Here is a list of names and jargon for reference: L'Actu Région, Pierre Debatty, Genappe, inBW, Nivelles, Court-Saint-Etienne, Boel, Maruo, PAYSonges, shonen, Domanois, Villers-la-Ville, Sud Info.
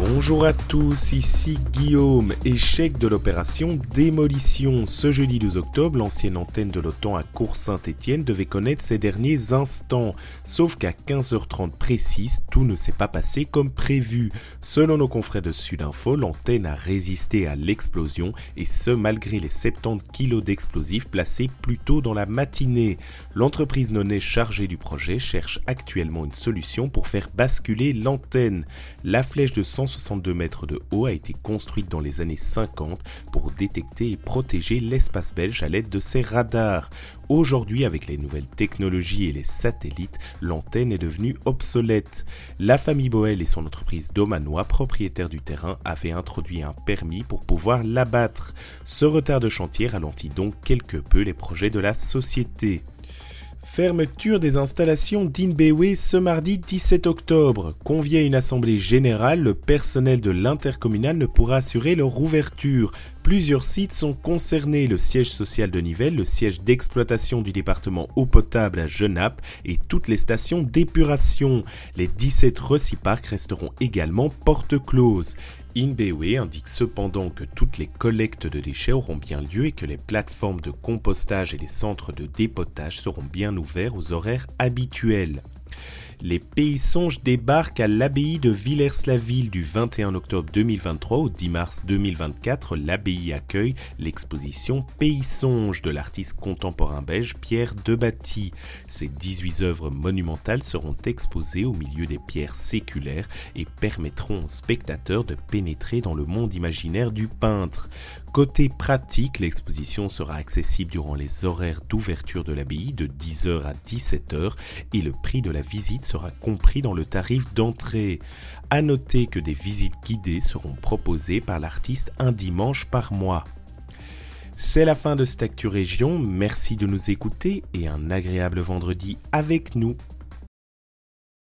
Bonjour à tous, ici Guillaume. Échec de l'opération démolition. Ce jeudi 12 octobre, l'ancienne antenne de l'OTAN à Court-Saint-Etienne devait connaître ses derniers instants. Sauf qu'à 15h30 précise, tout ne s'est pas passé comme prévu. Selon nos confrères de Sud Info, l'antenne a résisté à l'explosion et ce malgré les 70 kg d'explosifs placés plus tôt dans la matinée. L'entreprise nonnée chargée du projet cherche actuellement une solution pour faire basculer l'antenne. La flèche de 162 mètres de haut a été construite dans les années 50 pour détecter et protéger l'espace belge à l'aide de ses radars. Aujourd'hui, avec les nouvelles technologies et les satellites, l'antenne est devenue obsolète. La famille Boel et son entreprise Domanois, propriétaire du terrain, avaient introduit un permis pour pouvoir l'abattre. Ce retard de chantier ralentit donc quelque peu les projets de la société. Fermeture des installations d'inBW ce mardi 17 octobre. Convié à une assemblée générale, le personnel de l'intercommunal ne pourra assurer leur ouverture. Plusieurs sites sont concernés, le siège social de Nivelles, le siège d'exploitation du département eau potable à Genappe et toutes les stations d'épuration. Les 17 reciparcs resteront également portes closes. inBW indique cependant que toutes les collectes de déchets auront bien lieu et que les plateformes de compostage et les centres de dépotage seront bien ouverts aux horaires habituels. Les PAYSonges débarquent à l'abbaye de Villers-la-Ville du 21 octobre 2023 au 10 mars 2024. L'abbaye accueille l'exposition PAYSonges de l'artiste contemporain belge Pierre Debatty. Ces 18 œuvres monumentales seront exposées au milieu des pierres séculaires et permettront aux spectateurs de pénétrer dans le monde imaginaire du peintre. Côté pratique, l'exposition sera accessible durant les horaires d'ouverture de l'abbaye de 10h à 17h et le prix de la visite sera compris dans le tarif d'entrée. À noter que des visites guidées seront proposées par l'artiste un dimanche par mois. C'est la fin de cette Actu Région, merci de nous écouter et un agréable vendredi avec nous.